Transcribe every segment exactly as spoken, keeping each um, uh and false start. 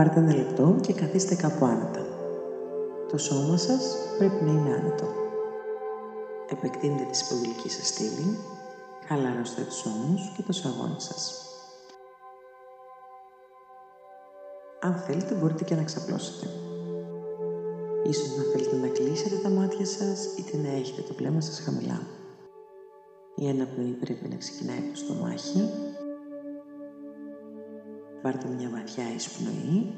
Πάρτε ένα λεπτό και καθίστε κάπου άνετα. Το σώμα σας πρέπει να είναι άνετο. Επεκτείνετε τη σπονδυλική σας στήλη, χαλαρώστε τους ώμους και το σαγόνι σας. Αν θέλετε, μπορείτε και να ξαπλώσετε. Ίσως να θέλετε να κλείσετε τα μάτια σας, είτε να έχετε το βλέμμα σας χαμηλά. Η αναπνοή πρέπει να ξεκινάει από το στομάχι. Πάρτε μια βαθιά εισπνοή.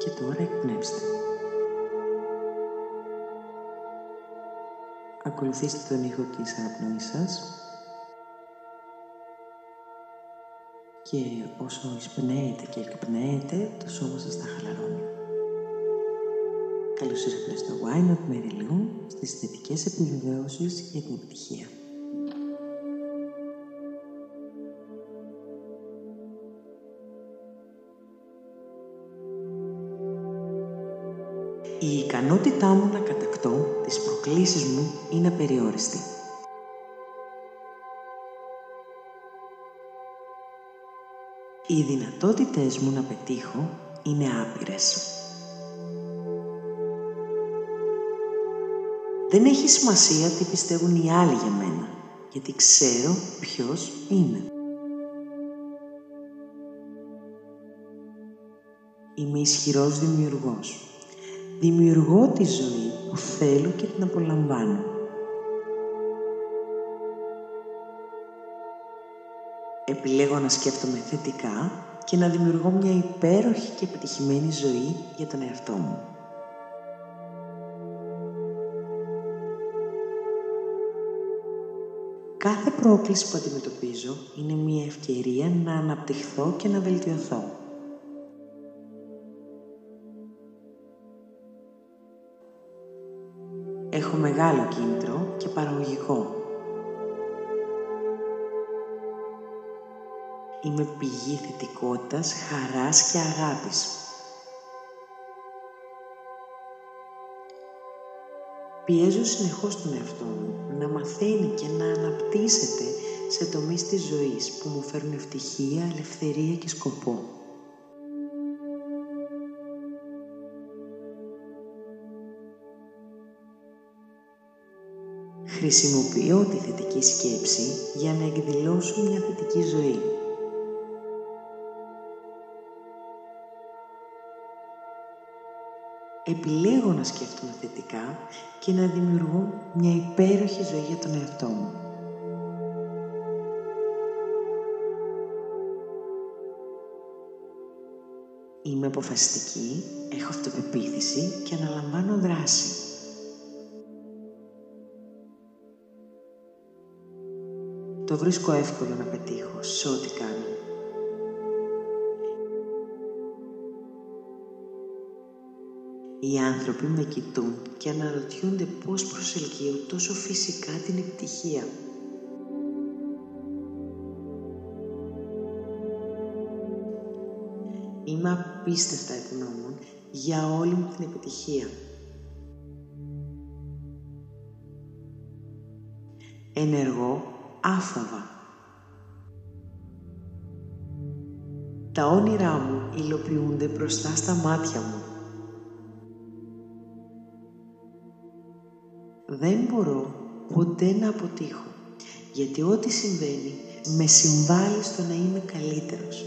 Και τώρα εκπνεύστε. Ακολουθήστε τον ήχο της αναπνοής σας. Και όσο εισπνέετε και εκπνέετε, το σώμα σας θα χαλαρώνει. Καλώς ήρθατε στο Why Not Mary Lou, στις θετικές επιβεβαιώσεις για την επιτυχία. Η ικανότητά μου να κατακτώ τις προκλήσεις μου είναι απεριόριστη. Οι δυνατότητες μου να πετύχω είναι άπειρες. Δεν έχει σημασία τι πιστεύουν οι άλλοι για μένα, γιατί ξέρω ποιος είμαι. Είμαι ισχυρός δημιουργός. Δημιουργώ τη ζωή που θέλω και την απολαμβάνω. Επιλέγω να σκέφτομαι θετικά και να δημιουργώ μια υπέροχη και επιτυχημένη ζωή για τον εαυτό μου. Κάθε πρόκληση που αντιμετωπίζω είναι μια ευκαιρία να αναπτυχθώ και να βελτιωθώ. Έχω μεγάλο κίνητρο και παραγωγικό. Είμαι πηγή θετικότητας, χαράς και αγάπης. Πιέζω συνεχώς τον εαυτό μου να μαθαίνει και να αναπτύσσεται σε τομείς της ζωής που μου φέρουν ευτυχία, ελευθερία και σκοπό. Χρησιμοποιώ τη θετική σκέψη για να εκδηλώσω μια θετική ζωή. Επιλέγω να σκέφτομαι θετικά και να δημιουργώ μια υπέροχη ζωή για τον εαυτό μου. Είμαι αποφασιστική, έχω αυτοπεποίθηση και αναλαμβάνω δράση. Το βρίσκω εύκολο να πετύχω σε ό,τι κάνω. Οι άνθρωποι με κοιτούν και αναρωτιούνται πώς προσελκύω τόσο φυσικά την επιτυχία. Είμαι απίστευτα ευγνώμων για όλη μου την επιτυχία. Ενεργώ άφοβα. Τα όνειρά μου υλοποιούνται μπροστά στα μάτια μου. Δεν μπορώ ποτέ να αποτύχω, γιατί ό,τι συμβαίνει με συμβάλλει στο να είμαι καλύτερος.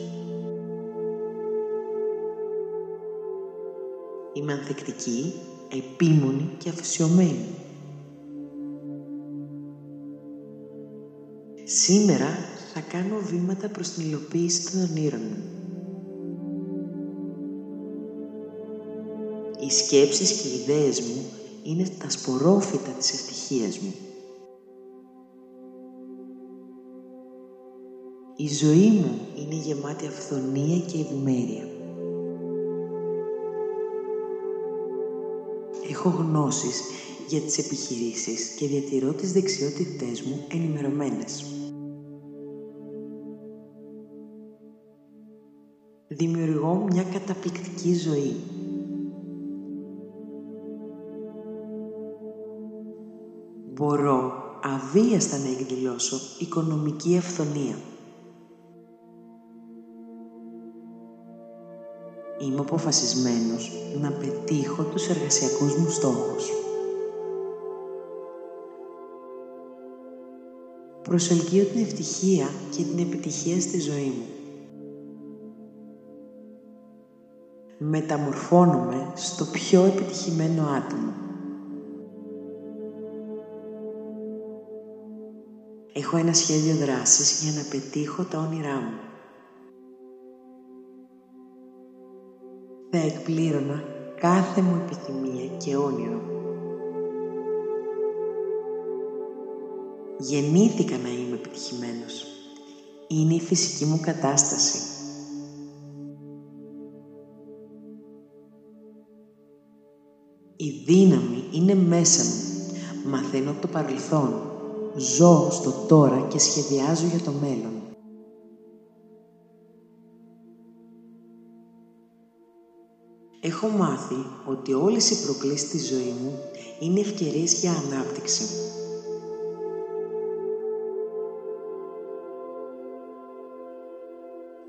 Είμαι ανθεκτική, επίμονη και αφοσιωμένη. Σήμερα θα κάνω βήματα προς την υλοποίηση των ονείρων μου. Οι σκέψεις και οι ιδέες μου είναι τα σπορόφυτα της ευτυχίας μου. Η ζωή μου είναι γεμάτη αυθονία και ευημέρεια. Έχω γνώσεις για τις επιχειρήσεις και διατηρώ τις δεξιότητές μου ενημερωμένες. Δημιουργώ μια καταπληκτική ζωή. Μπορώ αβίαστα να εκδηλώσω οικονομική αυθονία. Είμαι αποφασισμένος να πετύχω τους εργασιακούς μου στόχους. Προσελκύω την ευτυχία και την επιτυχία στη ζωή μου. Μεταμορφώνομαι στο πιο επιτυχημένο άτομο. Έχω ένα σχέδιο δράσης για να πετύχω τα όνειρά μου. Θα εκπλήρωνα κάθε μου επιθυμία και όνειρο. Γεννήθηκα να είμαι επιτυχημένος. Είναι η φυσική μου κατάσταση. Η δύναμη είναι μέσα μου. Μαθαίνω από το παρελθόν. Ζω στο τώρα και σχεδιάζω για το μέλλον. Έχω μάθει ότι όλες οι προκλήσεις της ζωής μου είναι ευκαιρίες για ανάπτυξη.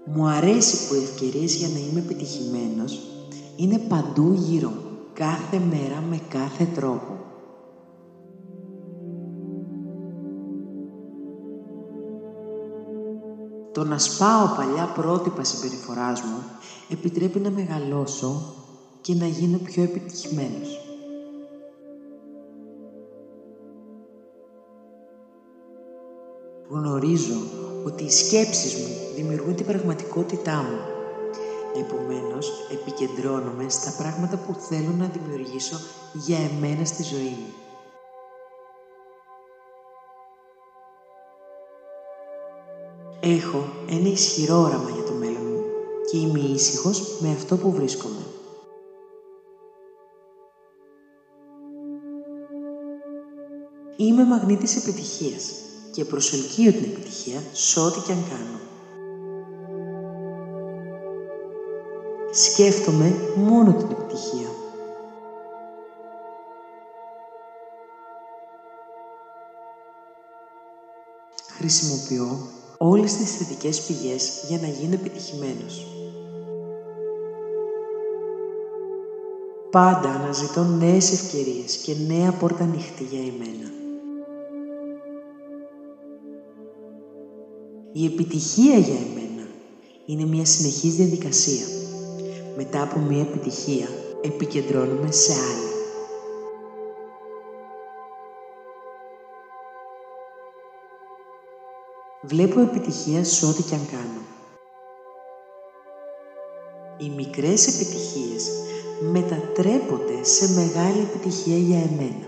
Μου αρέσει που οι ευκαιρίες για να είμαι επιτυχημένος είναι παντού γύρω μου, κάθε μέρα με κάθε τρόπο. Το να σπάω παλιά πρότυπα συμπεριφοράς μου επιτρέπει να μεγαλώσω και να γίνω πιο επιτυχημένος. Γνωρίζω ότι οι σκέψεις μου δημιουργούν την πραγματικότητά μου. Επομένως, επικεντρώνομαι στα πράγματα που θέλω να δημιουργήσω για εμένα στη ζωή μου. Έχω ένα ισχυρό όραμα για το μέλλον μου και είμαι ήσυχος με αυτό που βρίσκομαι. Είμαι μαγνήτης επιτυχίας και προσελκύω την επιτυχία σε ό,τι και αν κάνω. Σκέφτομαι μόνο την επιτυχία. Χρησιμοποιώ όλες τις θετικές πηγές για να γίνω επιτυχημένος. Πάντα αναζητώ νέες ευκαιρίες και νέα πόρτα ανοιχτή για εμένα. Η επιτυχία για εμένα είναι μια συνεχής διαδικασία. Μετά από μια επιτυχία, επικεντρώνομαι σε άλλη. Βλέπω επιτυχία σε ό,τι και αν κάνω. Οι μικρές επιτυχίες μετατρέπονται σε μεγάλη επιτυχία για εμένα.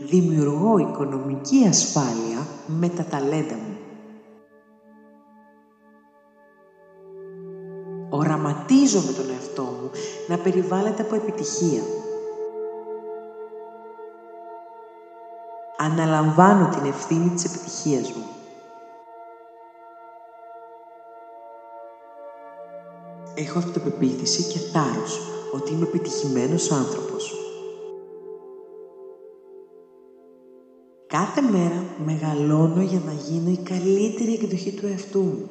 Δημιουργώ οικονομική ασφάλεια με τα ταλέντα μου. Οραματίζομαι τον εαυτό μου να περιβάλλεται από επιτυχία. Αναλαμβάνω την ευθύνη της επιτυχίας μου. Έχω αυτοπεποίθηση και θάρρος ότι είμαι επιτυχημένος άνθρωπος. Κάθε μέρα μεγαλώνω για να γίνω η καλύτερη εκδοχή του εαυτού μου.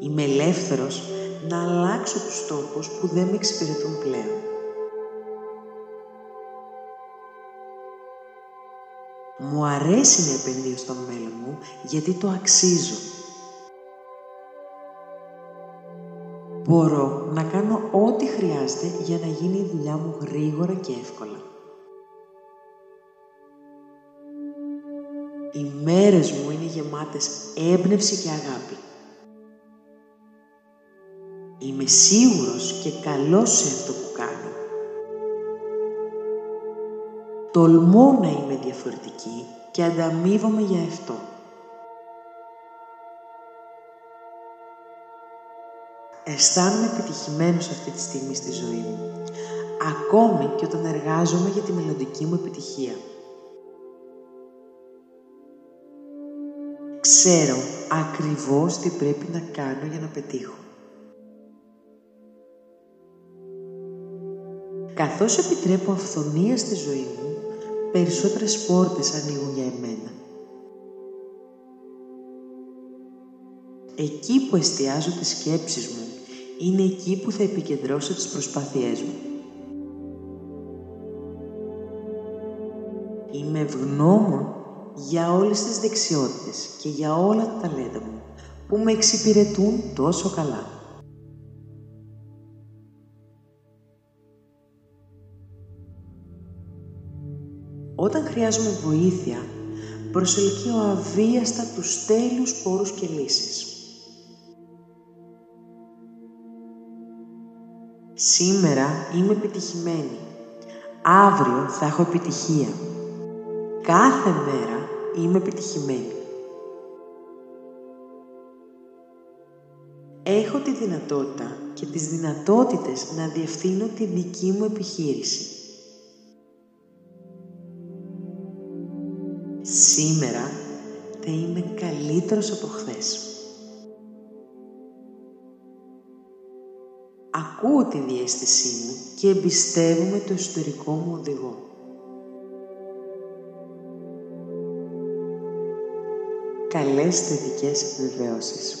Είμαι ελεύθερος να αλλάξω τους τόπους που δεν με εξυπηρετούν πλέον. Μου αρέσει να επενδύω στο μέλλον μου, γιατί το αξίζω. Μπορώ να κάνω ό,τι χρειάζεται για να γίνει η δουλειά μου γρήγορα και εύκολα. Οι μέρες μου είναι γεμάτες έμπνευση και αγάπη. Είμαι σίγουρος και καλός σε αυτό που κάνω. Τολμώ να είμαι διαφορετική και ανταμείβομαι για αυτό. Αισθάνομαι επιτυχημένος αυτή τη στιγμή στη ζωή μου, ακόμη και όταν εργάζομαι για τη μελλοντική μου επιτυχία. Ξέρω ακριβώς τι πρέπει να κάνω για να πετύχω. Καθώς επιτρέπω αυθονία στη ζωή μου, περισσότερες πόρτες ανοίγουν για εμένα. Εκεί που εστιάζω τις σκέψεις μου, είναι εκεί που θα επικεντρώσω τις προσπάθειές μου. Είμαι ευγνώμων για όλες τις δεξιότητες και για όλα τα ταλέντα μου που με εξυπηρετούν τόσο καλά. Όταν χρειάζομαι βοήθεια, προσελκύω αβίαστα τους τέλειους πόρους και λύσεις. Σήμερα είμαι επιτυχημένη. Αύριο θα έχω επιτυχία. Κάθε μέρα είμαι επιτυχημένη. Έχω τη δυνατότητα και τις δυνατότητες να διευθύνω τη δική μου επιχείρηση. Σήμερα θα είμαι καλύτερος από χθες. Ακούω τη διαίσθησή μου και εμπιστεύομαι το εσωτερικό μου οδηγό. Καλές θετικές επιβεβαιώσεις.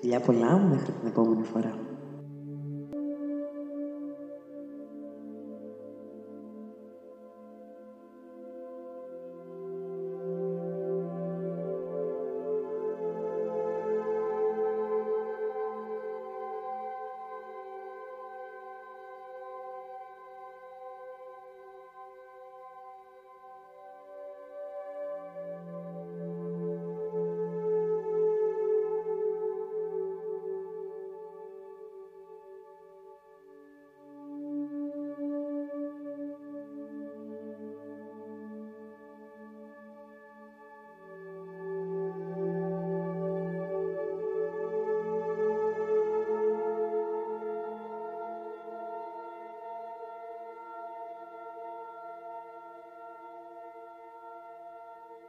Φιλιά πολλά, μέχρι την επόμενη φορά.